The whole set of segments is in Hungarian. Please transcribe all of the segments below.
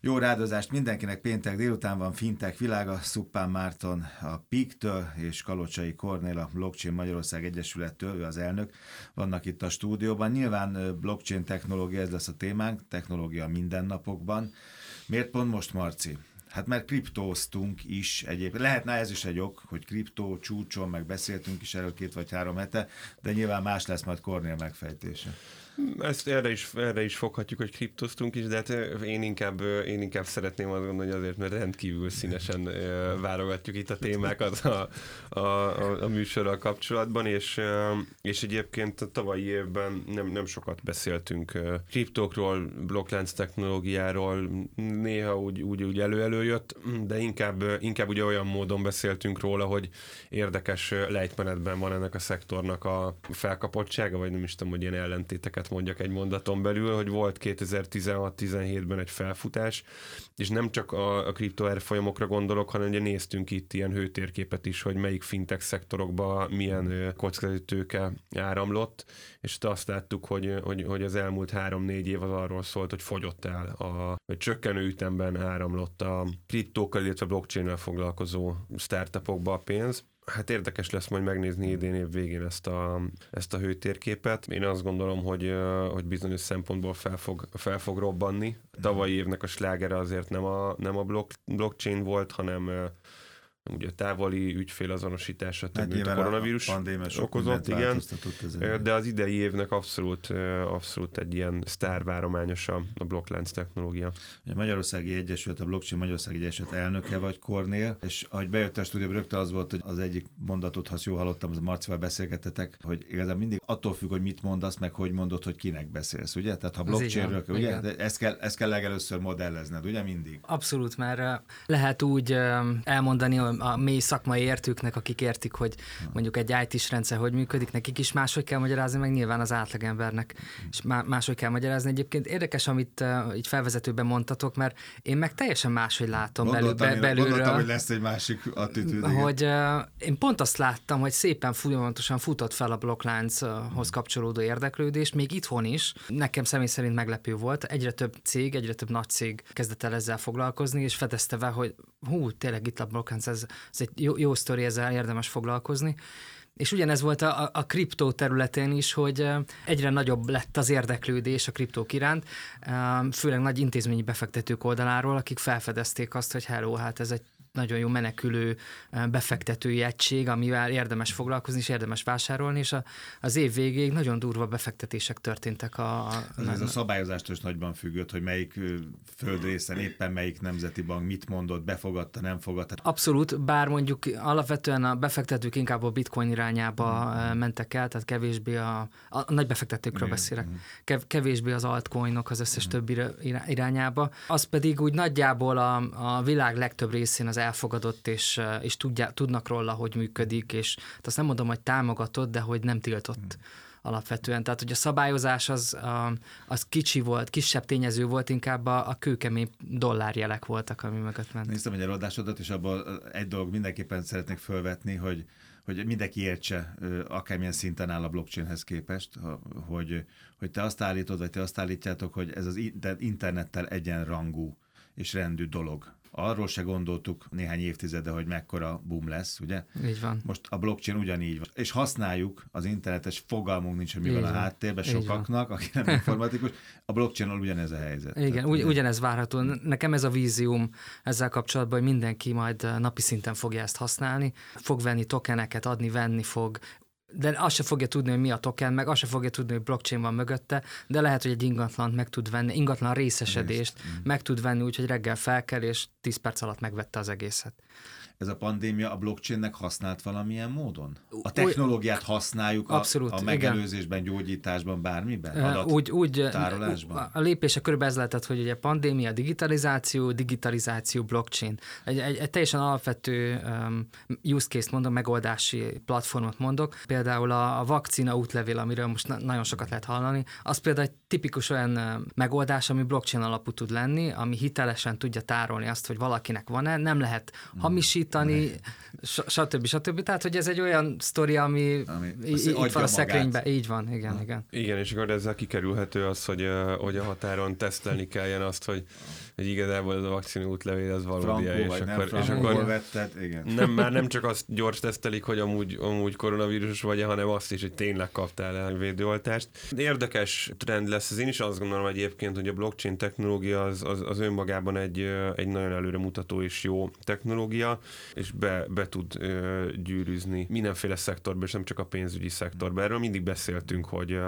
Jó rádozást mindenkinek, péntek délután van Fintech Világa, Suppan Márton a PIK-től és Kalocsai Kornél a Blockchain Magyarország Egyesülettől, ő az elnök, vannak itt a stúdióban. Nyilván blockchain technológia, ez lesz a témánk, technológia a mindennapokban. Miért pont most, Marci? Hát mert kriptóztunk is egyébként. Lehetne ez is egy ok, hogy kriptó csúcson, meg beszéltünk is erről 2 vagy 3 hete, de nyilván más lesz majd Kornél megfejtése. Ezt erre is foghatjuk, hogy kriptoztunk is, de hát én inkább szeretném azt gondolni azért, mert rendkívül színesen válogatjuk itt a témákat a műsorral kapcsolatban, és egyébként a tavalyi évben nem sokat beszéltünk kriptókról, blokklánc technológiáról, néha úgy előjött, de inkább ugye olyan módon beszéltünk róla, hogy érdekes lejtmenetben van ennek a szektornak a felkapottsága, vagy nem is tudom, hogy ilyen ellentéteket mondjak egy mondaton belül, hogy volt 2016-17-ben egy felfutás, és nem csak a kriptoárfolyamokra gondolok, hanem ugye néztünk itt ilyen hőtérképet is, hogy melyik fintech szektorokban milyen kockázati tőke áramlott, és azt láttuk, hogy az elmúlt 3-4 év az arról szólt, hogy fogyott el, vagy csökkenő ütemben áramlott a kriptókkal, illetve blockchain-nel foglalkozó startupokba a pénz. Hát érdekes lesz majd megnézni idén év végén ezt a hőtérképet. Én azt gondolom, hogy bizonyos szempontból fel fog robbanni. Tavalyi évnek a slágere azért nem a blockchain volt, hanem ugye a távoli ügyfélazonosítása több, mint a koronavírus okozott, igen, de az idei évnek abszolút egy ilyen sztárvárományos a blokklánc technológia. A Magyarországi Egyesület, a Blockchain Magyarország Egyesület elnöke vagy, Kornél, és ahogy bejött a stúdióba, rögtön az volt, hogy az egyik mondatot, ha jól hallottam, az Marcival beszélgettetek, hogy igazán mindig attól függ, hogy mit mondasz, meg hogy mondod, hogy kinek beszélsz, ugye? Tehát ha blockchainről, ugye? De ezt kell legelőször modellezned, ugye mindig? Abszolút, mert lehet úgy elmondani a mély szakmai értőknek, akik értik, hogy mondjuk egy IT-s rendszer hogy működik, nekik is máshogy kell magyarázni, meg nyilván az átlagembernek is máshogy kell magyarázni. Egyébként érdekes, amit így felvezetőben mondtatok, mert én meg teljesen máshogy látom belülről. Gondoltam, hogy lesz egy másik attitűd. Hogy én pont azt láttam, hogy szépen folyamatosan futott fel a blokklánchoz kapcsolódó érdeklődés, még itthon is. Nekem személy szerint meglepő volt. Egyre több nagy cég kezdett el ezzel foglalkozni, és fedezte be, hogy hú, tényleg itt a blokklánc, ez egy jó sztori, ezzel érdemes foglalkozni. És ugyanez volt a kriptó területén is, hogy egyre nagyobb lett az érdeklődés a kriptók iránt, főleg nagy intézményi befektetők oldaláról, akik felfedezték azt, hogy hello, hát ez egy nagyon jó menekülő befektetői egység, amivel érdemes foglalkozni és érdemes vásárolni, és az év végéig nagyon durva befektetések történtek. Ez a szabályozástól is nagyban függött, hogy melyik földrészen éppen melyik nemzeti bank mit mondott, befogadta, nem fogadta. Abszolút, bár mondjuk alapvetően a befektetők inkább a bitcoin irányába mentek el, tehát kevésbé a nagy befektetőkről beszélek, kevésbé az altcoinok az összes többi irányába. Az pedig úgy nagyjából a világ legtöbb részén az elfogadott, és tudnak róla, hogy működik, és azt nem mondom, hogy támogatott, de hogy nem tiltott alapvetően. Tehát, hogy a szabályozás az kicsi volt, kisebb tényező volt, inkább a kőkemény dollárjelek voltak, ami mögött ment. Néztem egy előadásodat, és abban egy dolog mindenképpen szeretnék felvetni, hogy mindenki értse, akármilyen szinten áll a blockchainhez képest, hogy te azt állítod, vagy te azt állítjátok, hogy ez az internettel egyenrangú és rendű dolog. Arról se gondoltuk néhány évtizede, hogy mekkora boom lesz, ugye? Így van. Most a blockchain ugyanígy van. És használjuk az internetes, fogalmunk nincs, hogy mi van a háttérben sokaknak, aki nem informatikus. A blockchain-nal ugyanez a helyzet. Igen, tehát, ugyanez várható. Nekem ez a vízium ezzel kapcsolatban, hogy mindenki majd napi szinten fogja ezt használni, fog venni tokeneket, adni, venni fog, de azt se fogja tudni, hogy mi a token, meg azt se fogja tudni, hogy blockchain van mögötte, de lehet, hogy egy ingatlant meg tud venni, ingatlan részesedést meg tud venni, úgyhogy reggel felkel, és 10 perc alatt megvette az egészet. Ez a pandémia a blockchainnek használt valamilyen módon? A technológiát használjuk abszolút, a megelőzésben, igen, gyógyításban, bármiben, adattárolásban? A lépése körülbelül ez lehetett, hogy ugye pandémia, digitalizáció, blockchain. Egy teljesen alapvető use case-t mondom, megoldási platformot mondok. Például a vakcina útlevél, amiről most nagyon sokat lehet hallani, az például egy tipikus olyan megoldás, ami blockchain alapú tud lenni, ami hitelesen tudja tárolni azt, hogy valakinek van-e, nem lehet hamisítani, alakítani, stb. Tehát, hogy ez egy olyan sztori, ami itt van a szekrényben. Így van, igen. Igen, és akkor ezzel kikerülhető az, hogy a határon tesztelni kelljen azt, hogy igazából ez a vakcina útlevél az valódi, és akkor vetted, igen. Nem, már nem csak azt gyors tesztelik, hogy amúgy koronavírus vagy, hanem azt is, hogy tényleg kaptál el védőoltást. Érdekes trend lesz ez. Én is azt gondolom egyébként, hogy a blockchain technológia az önmagában egy nagyon előremutató és jó technológia, és be tud gyűrűzni mindenféle szektorba, és nem csak a pénzügyi szektorba. Erről mindig beszéltünk, hogy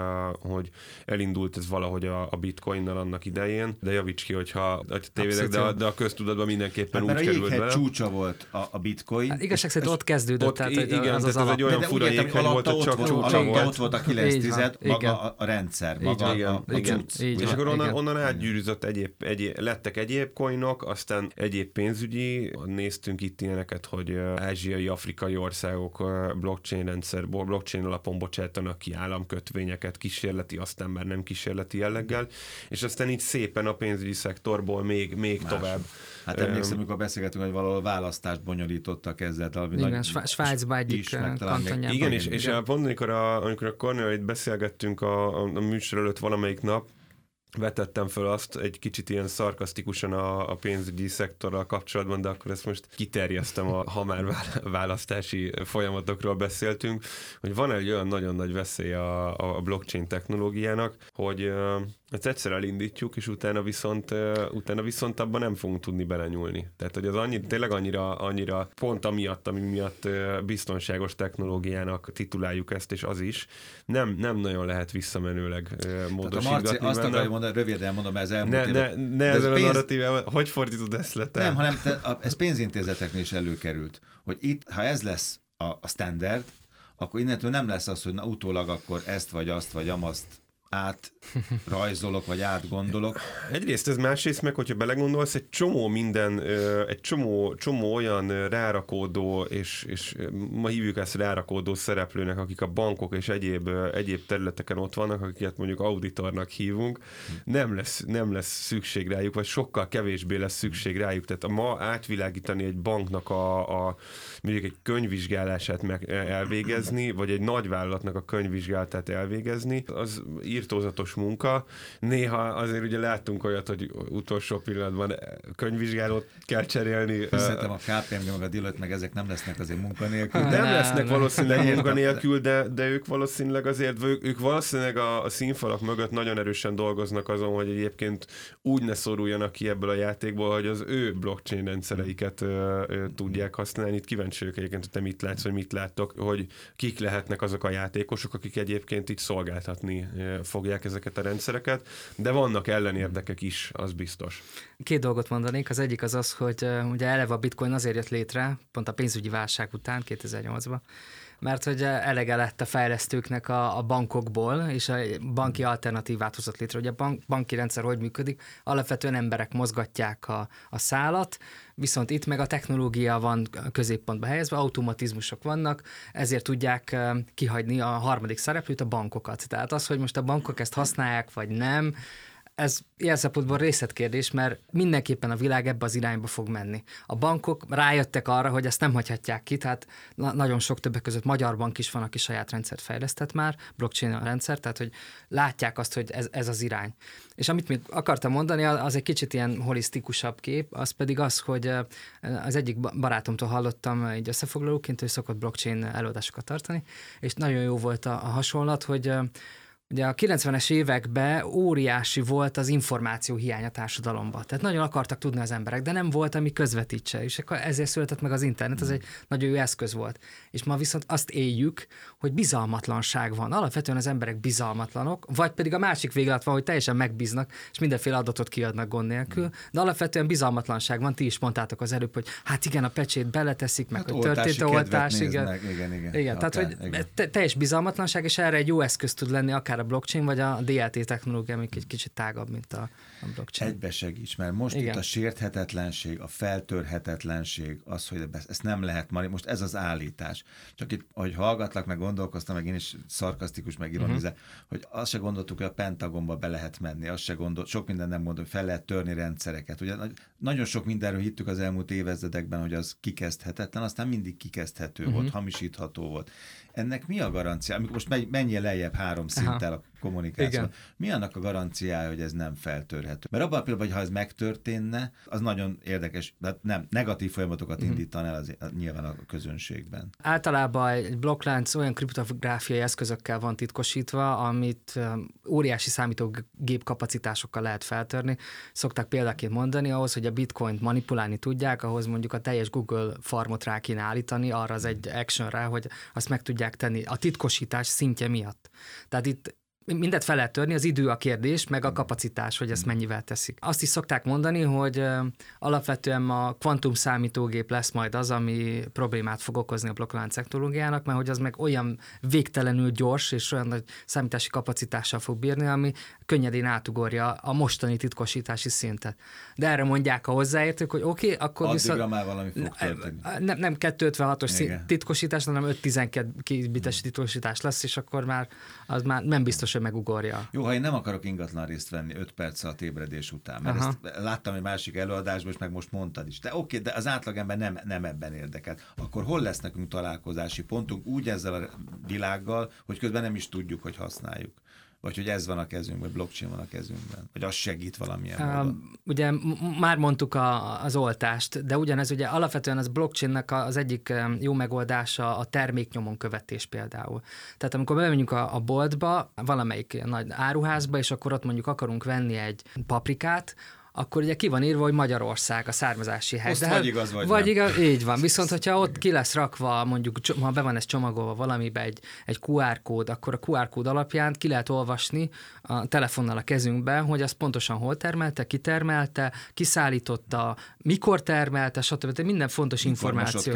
elindult ez valahogy a bitcoinnal annak idején, de javíts ki, hogyha tévedek, de a köztudatban mindenképpen hát, úgy került bele. A jéghegy csúcsa volt a bitcoin. Hát, igazság szerint ott kezdődött. Tehát egy olyan fura jéghegy volt, hogy csak csúcsa volt. Ott volt a 9-10, maga a rendszer, maga a cucc. És akkor onnan átgyűrűzött, lettek egyéb coinok, aztán egyéb pénzügyi. Néztünk itt ilyeneket, hogy ázsiai, afrikai országok blockchain alapon bocsátanak ki államkötvényeket, kísérleti, aztán már nem kísérleti jelleggel, és aztán így szépen a pénzügyi szektorból még tovább. Hát emlékszem, amikor beszélgetünk, hogy valahol választást bonyolítottak ezzel. Igen, Svájcba egyik kantonjában. Igen, és pont amikor a Kornél itt beszélgettünk a műsor előtt valamelyik nap, vetettem föl azt egy kicsit ilyen szarkasztikusan a pénzügyi szektorral kapcsolatban, de akkor ezt most kiterjesztem, ha már választási folyamatokról beszéltünk, hogy van egy olyan nagyon nagy veszély a blockchain technológiának, hogy ezt egyszer elindítjuk, és utána viszont abban nem fogunk tudni belenyúlni. Tehát, hogy az annyira pont amiatt, ami miatt biztonságos technológiának tituláljuk ezt, és az is, nem nagyon lehet visszamenőleg módosítgatni. Azt akarja mondani, röviden mondom, ez elmúlt. Ne ezzel a narratívával, hogy fordítod ezt le? Nem, hanem ez pénzintézeteknél is előkerült, hogy itt, ha ez lesz a standard, akkor innentől nem lesz az, hogy na, utólag akkor ezt vagy azt vagy amazt átrajzolok, vagy átgondolok. Egyrészt ez, másrészt meg, hogyha belegondolsz, egy csomó olyan rárakódó, és ma hívjuk ezt rárakódó szereplőnek, akik a bankok és egyéb területeken ott vannak, akiket mondjuk auditornak hívunk, nem lesz szükség rájuk, vagy sokkal kevésbé lesz szükség rájuk. Tehát ma átvilágítani egy banknak a mondjuk egy könyvvizsgálását elvégezni, vagy egy nagyvállalatnak a könyvvizsgálatát elvégezni, az írtózatos munka. Néha azért ugye láttunk olyat, hogy utolsó pillanatban könyvvizsgálót kell cserélni. Szerintem a KPMG meg a DLT meg ezek nem lesznek azért munkanélkül. Nem lesznek valószínűleg munkanélkül, de ők valószínűleg azért, ők valószínűleg a színfalak mögött nagyon erősen dolgoznak azon, hogy egyébként úgy ne szoruljanak ki ebből a játékból, hogy az ő blockchain rendszereiket tudják használni. Itt kíváncsi vagyok egyébként, hogy te mit látsz, vagy mit láttok, hogy kik lehetnek azok a játékosok, akik egyébként itt szolgáltatni fogják ezeket a rendszereket, de vannak ellenérdekek is, az biztos. Két dolgot mondanék, az egyik az, hogy ugye eleve a bitcoin azért jött létre, pont a pénzügyi válság után 2008-ban, mert hogy elege lett a fejlesztőknek a bankokból, és a banki alternatívát hozott létre. Ugye a banki rendszer hogy működik? Alapvetően emberek mozgatják a szálat, viszont itt meg a technológia van középpontba helyezve, automatizmusok vannak, ezért tudják kihagyni a harmadik szereplőt, a bankokat. Tehát az, hogy most a bankok ezt használják, vagy nem, ez ilyen szempontból részletkérdés, mert mindenképpen a világ ebbe az irányba fog menni. A bankok rájöttek arra, hogy ezt nem hagyhatják ki, tehát nagyon sok, többek között magyar bank is van, aki saját rendszert fejlesztett már, blockchain a rendszer, tehát hogy látják azt, hogy ez az irány. És amit még akartam mondani, az egy kicsit ilyen holisztikusabb kép, az pedig az, hogy az egyik barátomtól hallottam így összefoglalóként, ő szokott blockchain előadásokat tartani, és nagyon jó volt a hasonlat, hogy ugye a 90-es években óriási volt az információ hiánya társadalomban. Tehát nagyon akartak tudni az emberek, de nem volt, ami közvetítse. És akkor ezért született meg az internet, az egy nagyon jó eszköz volt. És ma viszont azt éljük, hogy bizalmatlanság van. Alapvetően az emberek bizalmatlanok, vagy pedig a másik véglet van, hogy teljesen megbíznak, és mindenféle adatot kiadnak gond nélkül, de alapvetően bizalmatlanság van. Ti is mondtátok az előbb, hogy hát igen, a pecsét beleteszik, meg hát hogy történt oltás. Igen. Tehát, hogy teljes bizalmatlanság, és erre egy jó eszköz tud lenni, akár a blockchain, vagy a DLT technológia, amik egy kicsit tágabb, mint a blockchain. Egybe segíts, mert most igen. Itt a sérthetetlenség, a feltörhetetlenség, az, hogy ezt nem lehet már, most ez az állítás. Csak itt, ahogy hallgatlak, meg gondolkoztam, meg én is szarkasztikus, meg ironizál, hogy azt se gondoltuk, hogy a Pentagonba be lehet menni, azt se gondolt, sok minden nem gondolt, fel lehet törni rendszereket. Ugye nagyon sok mindenről hittük az elmúlt évezredekben, hogy az kikezdhetetlen, aztán mindig kikezdhető volt, hamisítható volt. Ennek mi a garancia? Amikor most menjél lejjebb 3 szinttel a kommunikáció. Mi annak a garanciája, hogy ez nem feltörhető? Mert abban a pillanatban, hogy ha ez megtörténne, az nagyon érdekes, de nem, negatív folyamatokat indítan el az, nyilván a közönségben. Általában egy blokklánc olyan kriptográfiai eszközökkel van titkosítva, amit óriási számítógép kapacitásokkal lehet feltörni. Szokták példaként mondani, ahhoz, hogy a bitcoint manipulálni tudják, ahhoz mondjuk a teljes Google farmot rá kéne állítani, arra az egy actionre, hogy azt meg tudják tenni a titkosítás szintje miatt. Tehát itt mindet fel lehet törni, az idő a kérdés, meg a kapacitás, hogy ezt mennyivel teszik. Azt is szokták mondani, hogy alapvetően a kvantum számítógép lesz majd az, ami problémát fog okozni a blokklánc technológiának, mert hogy az meg olyan végtelenül gyors és olyan nagy számítási kapacitással fog bírni, ami könnyedén átugorja a mostani titkosítási szintet. De erre mondják a hozzáértők, hogy oké, akkor addigra viszont... Addigra már valami fog történni. Nem 256-os titkosítás, hanem 512 bites titkosítás lesz, és akkor már az már nem biztos, hogy megugorja. Jó, ha én nem akarok ingatlan részt venni 5 perc a ébredés után, mert ezt láttam egy másik előadásban, és meg most mondtad is. De oké, de az átlagember nem ebben érdekel. Akkor hol lesz nekünk találkozási pontunk úgy ezzel a világgal, hogy közben nem is tudjuk, hogy használjuk? Vagy hogy ez van a kezünkben, vagy blockchain van a kezünkben, vagy az segít valamilyen módon. Ugye már mondtuk az oltást, de ugyanez ugye alapvetően az blockchainnek az egyik jó megoldása a terméknyomon követés például. Tehát amikor bemegyünk a boltba, valamelyik nagy áruházba, és akkor ott mondjuk akarunk venni egy paprikát, akkor ugye ki van írva, hogy Magyarország a származási hely. Azt vagy igaz, vagy nem. Igaz, így van. Viszont, hogyha ott ki lesz rakva, mondjuk, ha be van ez csomagolva valamibe egy QR kód, akkor a QR kód alapján ki lehet olvasni a telefonnal a kezünkben, hogy azt pontosan hol termelte, ki termelte, kiszállította, mikor termelte, stb. Minden fontos információ.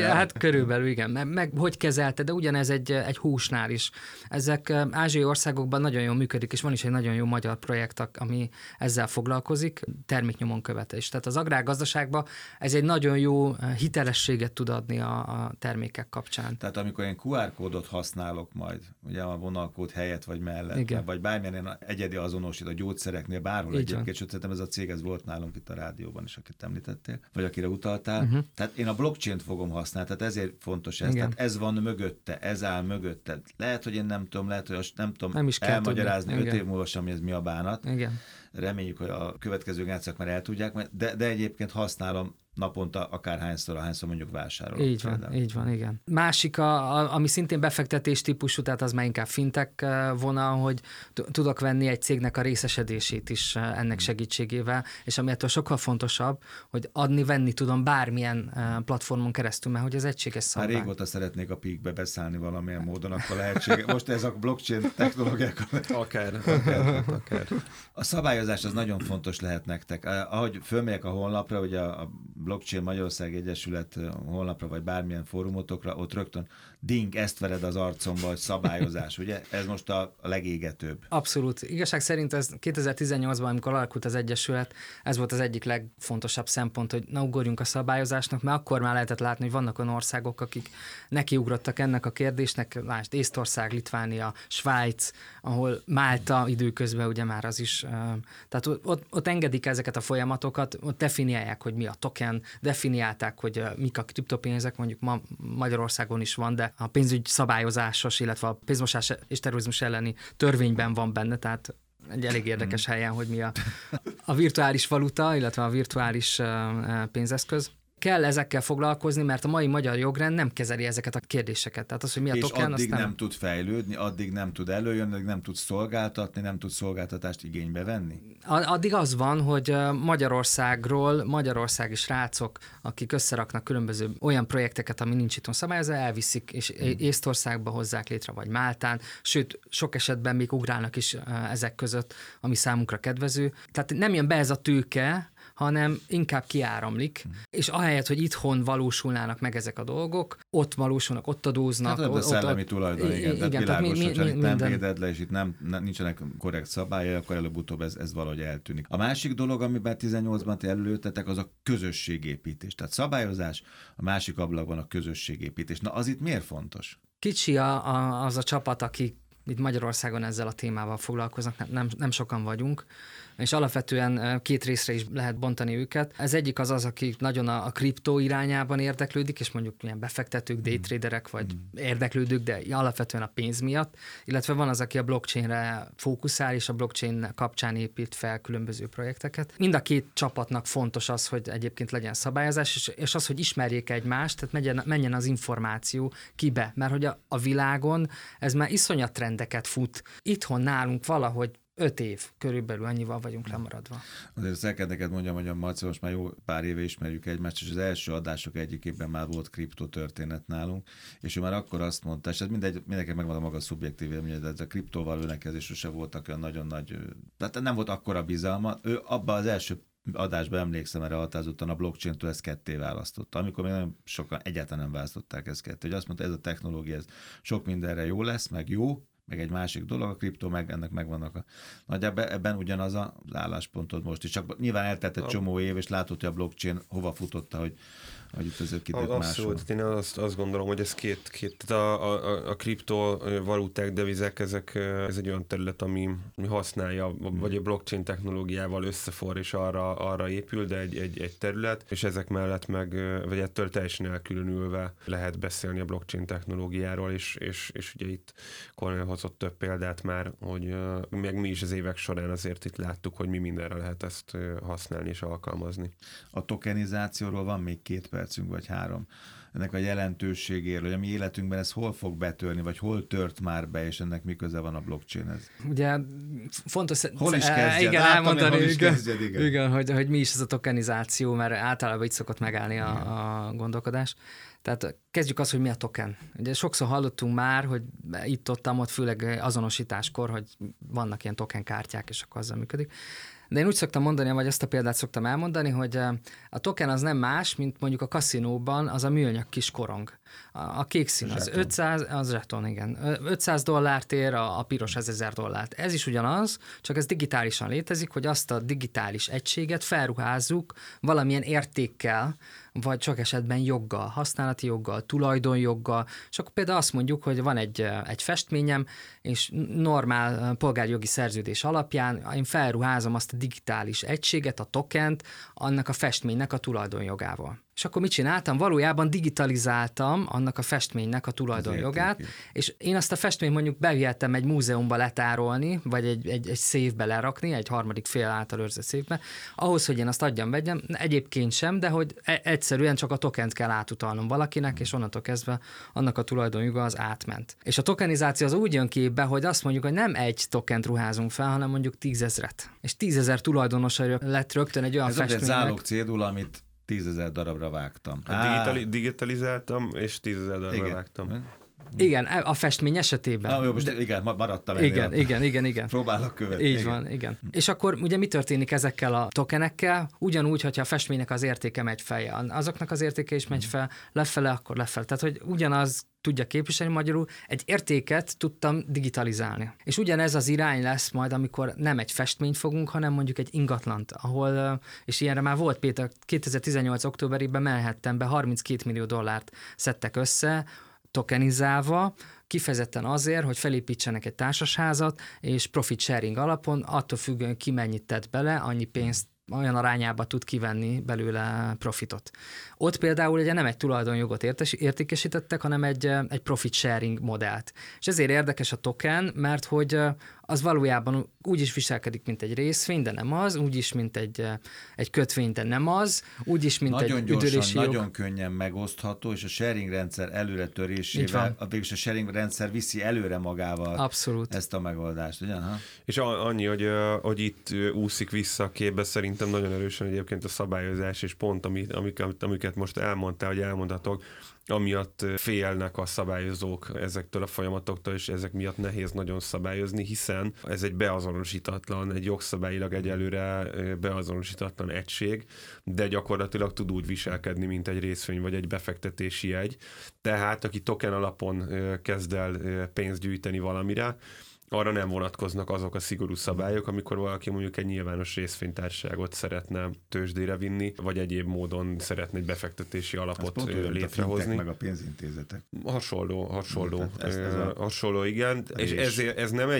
Hát körülbelül, igen. Meg hogy kezelte, de ugyanez egy húsnál is. Ezek ázsiai országokban nagyon jól működik, és van is egy nagyon jó magyar projekt, ami ezzel foglalkozik, terméknyomon követés. Tehát az agrárgazdaságban ez egy nagyon jó hitelességet tud adni a termékek kapcsán. Tehát amikor én QR kódot használok majd, ugye a vonalkód helyett vagy mellett, vagy bármilyen egyedi azonosít a gyógyszereknél, bárhol így egyébként, sőt, szerintem ez a cég, ez volt nálunk itt a rádióban is, akit említettél, vagy akire utaltál. Tehát én a blockchain-t fogom használni, tehát ezért fontos ez. Tehát ez van mögötte, ez áll mögötte. Lehet, hogy én nem tudom, nem is elmagyarázni 5 év múlva sem, hogy ez mi a bánat. Igen. Reméljük, hogy a következő generációk már el tudják, de egyébként használom naponta akárhányszor mondjuk vásárolok. Így van, igen. Másik, ami szintén befektetés típusú, tehát az már inkább fintech vonal, hogy tudok venni egy cégnek a részesedését is ennek segítségével, és ami ettől sokkal fontosabb, hogy adni-venni tudom bármilyen platformon keresztül, mert hogy ez egységes szabvány. Már régóta szeretnék a Peakbe beszállni valamilyen módon, akkor lehetséges. Most ez a blockchain technológiák. Akár. A szabályozás az nagyon fontos lehet nektek. Ahogy fölmegyek a honlapra, ugye a Blockchain Magyarország Egyesület honlapra, vagy bármilyen fórumotokra, ott rögtön ding, ezt vered az arcomba, hogy szabályozás, ugye? Ez most a legégetőbb. Abszolút. Igazság szerint ez 2018-ban, amikor alakult az Egyesület, ez volt az egyik legfontosabb szempont, hogy na ugorjunk a szabályozásnak, mert akkor már lehetett látni, hogy vannak olyan országok, akik nekiugrottak ennek a kérdésnek, lásd Észtország, Litvánia, Svájc, ahol Málta időközben ugye már az is. Tehát ott engedik ezeket a folyamatokat, ott definiálják, hogy mi a token, definiálták, hogy mik a kriptopénzek, mondjuk ma Magyarországon is van, de a pénzügy szabályozásos, illetve a pénzmosás és terrorizmus elleni törvényben van benne, tehát egy elég érdekes helyen, hogy mi a virtuális valuta, illetve a virtuális pénzeszköz. Kell ezekkel foglalkozni, mert a mai magyar jogrend nem kezeli ezeket a kérdéseket. Tehát az, hogy mi a token, addig aztán... nem tud fejlődni, addig nem tud előjönni, addig nem tud szolgáltatni, nem tud szolgáltatást igénybe venni? Addig az van, hogy Magyarországról magyarországi srácok, akik összeraknak különböző olyan projekteket, ami nincs itthon szabályozva, elviszik, és Észtországba hozzák létre, vagy Máltán, sőt, sok esetben még ugrálnak is ezek között, ami számunkra kedvező. Tehát nem jön be ez a tőke, hanem inkább kiáramlik, és ahelyett, hogy itthon valósulnának meg ezek a dolgok, ott valósulnak, ott adóznak. Hát ott a szellemi tulajdon, igen. Tehát világos, hogyha nem engeded le, és itt nincsenek korrekt szabályai, akkor előbb-utóbb ez valahogy eltűnik. A másik dolog, amiben 18-ban előlőttetek, az a közösségépítés. Tehát szabályozás, a másik ablakban a közösségépítés. Na, az itt miért fontos? Kicsi az a csapat, akik itt Magyarországon ezzel a témával foglalkoznak, nem sokan vagyunk, és alapvetően két részre is lehet bontani őket. Ez egyik az, aki nagyon a kriptó irányában érdeklődik, és mondjuk ilyen befektetők, daytraderek vagy érdeklődők, de alapvetően a pénz miatt, illetve van az, aki a blockchainre fókuszál, és a blockchain kapcsán épít fel különböző projekteket. Mind a két csapatnak fontos az, hogy egyébként legyen szabályozás, és az, hogy ismerjék egymást, tehát menjen az információ kibe, mert hogy a világon ez már iszonyat trendeket fut. Itthon nálunk valahogy 5 év, körülbelül annyival vagyunk lemaradva. Azért szekedeket mondjam, hogy a Marci, most már jó pár éve ismerjük egymást, és az első adások egyikében már volt kriptotörténet nálunk, és ő már akkor azt mondta, és ez mindenki megvan a maga szubjektív élmény, de ez a kriptóval őnekezésre sem voltak olyan nagyon nagy, tehát nem volt akkora bizalma, ő abban az első adásban emlékszem erre határozottan, a blockchain-től ezt ketté választotta. Amikor még nem sokan egyáltalán nem választották ezt ketté, hogy azt mondta, ez a technológia, ez sok mindenre jó lesz, meg jó, meg egy másik dolog, a kriptó, meg ennek megvannak a... Nagyjából ebben ugyanaz az álláspontod most is, csak nyilván eltelt egy csomó év, és látod, hogy a blockchain hova futotta, hogy itt azért kitett máshol. Abszolút, én azt gondolom, hogy ez két a kriptovaluták, devizek, ez egy olyan terület, ami használja, vagy a blockchain technológiával összeforr, és arra épül, de egy terület, és ezek mellett meg, vagy ettől teljesen elkülönülve lehet beszélni a blockchain technológiáról, és ugye itt Kornél hozott több példát már, hogy meg mi is az évek során azért itt láttuk, hogy mi mindenre lehet ezt használni és alkalmazni. A tokenizációról van még 2 percünk, vagy 3. Ennek a jelentőségéről, hogy a mi életünkben ez hol fog betörni, vagy hol tört már be, és ennek mi köze van a blockchainhez? Ugye fontos... Hol is kezdjed? Igen, elmondani, igen, hogy mi is ez a tokenizáció, mert általában itt szokott megállni a gondolkodás. Tehát kezdjük azt, hogy mi a token. Ugye sokszor hallottunk már, hogy itt-ott, főleg azonosításkor, hogy vannak ilyen tokenkártyák, és akkor azzal működik. De én úgy szoktam mondani, vagy azt a példát szoktam elmondani, hogy a token az nem más, mint mondjuk a kaszinóban az a műanyag kis korong. A kék szín az zseton. 500, az zseton, igen. $500 ér, a piros az $1000. Ez is ugyanaz, csak ez digitálisan létezik, hogy azt a digitális egységet felruházzuk valamilyen értékkel, vagy sok esetben joggal, használati joggal, tulajdonjoggal, és akkor például azt mondjuk, hogy van egy festményem, és normál polgárjogi szerződés alapján én felruházom azt a digitális egységet, a tokent, annak a festménynek a tulajdonjogával. És akkor mit csináltam? Valójában digitalizáltam annak a festménynek a tulajdonjogát, és én azt a festményt mondjuk bevihettem egy múzeumba letárolni, vagy egy széfbe lerakni, egy harmadik fél által őrzött széfbe, ahhoz, hogy én azt adjam-vegyem, egyébként sem, de hogy egyszerűen csak a tokent kell átutalnom valakinek, és onnantól kezdve annak a tulajdonjoga az átment. És a tokenizáció az úgy jön képbe, hogy azt mondjuk, hogy nem egy tokent ruházunk fel, hanem mondjuk 10 000-et. És 10 000 tulajdonosa lett rögtön egy olyan festménynek. Ez egy zálog cédula, amit 10 000 darabra vágtam. Digitalizáltam, és 10 000 darabra vágtam. Igen, a festmény esetében. Na, jó, most igen, maradtam ennél. Igen. Próbálok követni. Így van, igen. És akkor ugye mi történik ezekkel a tokenekkel? Ugyanúgy, hogyha a festménynek az értéke megy fel, azoknak az értéke is megy fel, lefele, akkor lefele. Tehát, hogy ugyanaz tudja képviselni, magyarul egy értéket tudtam digitalizálni. És ugyanez az irány lesz majd, amikor nem egy festményt fogunk, hanem mondjuk egy ingatlant, ahol, és ilyenre már volt Péter, 2018. októberében Manhattanbe $32 millió szedtek össze, tokenizálva, kifejezetten azért, hogy felépítsenek egy társasházat, és profit sharing alapon, attól függően ki mennyit tett bele, annyi pénzt olyan arányába tud kivenni belőle profitot. Ott például ugye nem egy tulajdonjogot értékesítettek, hanem egy profit sharing modellt. És ezért érdekes a token, mert hogy az valójában úgy is viselkedik, mint egy részvény, de nem az, úgy is, mint egy kötvény, de nem az, úgy is, mint nagyon egy üdülési gyorsan, jog. Nagyon könnyen megosztható, és a sharing rendszer előretörésével, végülis a sharing rendszer viszi előre magával ezt a megoldást. Ugyan, és annyi, hogy itt úszik vissza a képbe szerintem nagyon erősen egyébként a szabályozás, és pont amiket most elmondtál, hogy elmondhatok, amiatt félnek a szabályozók ezektől a folyamatoktól, és ezek miatt nehéz nagyon szabályozni, hiszen ez egy beazonosítatlan, egy jogszabályilag egyelőre beazonosítatlan egység, de gyakorlatilag tud úgy viselkedni, mint egy részvény vagy egy befektetési jegy. Tehát aki token alapon kezd el pénzt gyűjteni valamire, arra nem vonatkoznak azok a szigorú szabályok, amikor valaki mondjuk egy nyilvános részvénytársaságot szeretne tőzsdére vinni, vagy egyéb módon szeretne egy befektetési alapot létrehozni. Fintech meg a pénzintézetek. Hasonló. Hasonló, igen. És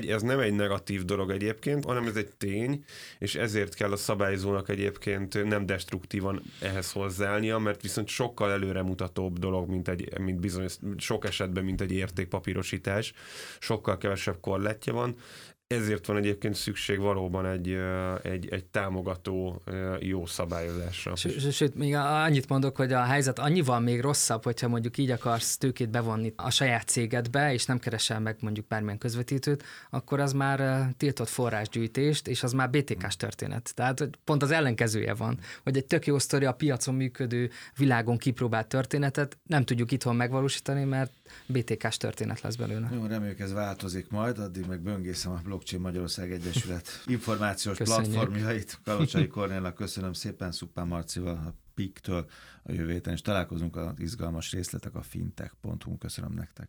ez nem egy negatív dolog egyébként, hanem ez egy tény, és ezért kell a szabályzónak egyébként nem destruktívan ehhez hozzáállnia, mert viszont sokkal előremutatóbb dolog, mint bizonyos, sok esetben, mint egy értékpapírosítás, sokkal kevesebb korlát van. Ezért van egyébként szükség valóban egy támogató jó szabályozásra. Sőt, még annyit mondok, hogy a helyzet annyival még rosszabb, hogyha mondjuk így akarsz tőkét bevonni a saját cégedbe, és nem keresel meg mondjuk bármilyen közvetítőt, akkor az már tiltott forrásgyűjtést, és az már BTK-s történet. Tehát hogy pont az ellenkezője van, hogy egy tök jó sztori, a piacon működő, világon kipróbált történetet nem tudjuk itthon megvalósítani, mert BTK-s történet lesz belőle. Jó, reméljük ez változik majd, addig meg böngészem a Blockchain Magyarország Egyesület információs platformjait. Kalocsai Kornélnak köszönöm szépen, Suppan Marcival a PIK-től a jövő héten, és találkozunk az izgalmas részletek a fintech.hu-n. Köszönöm nektek.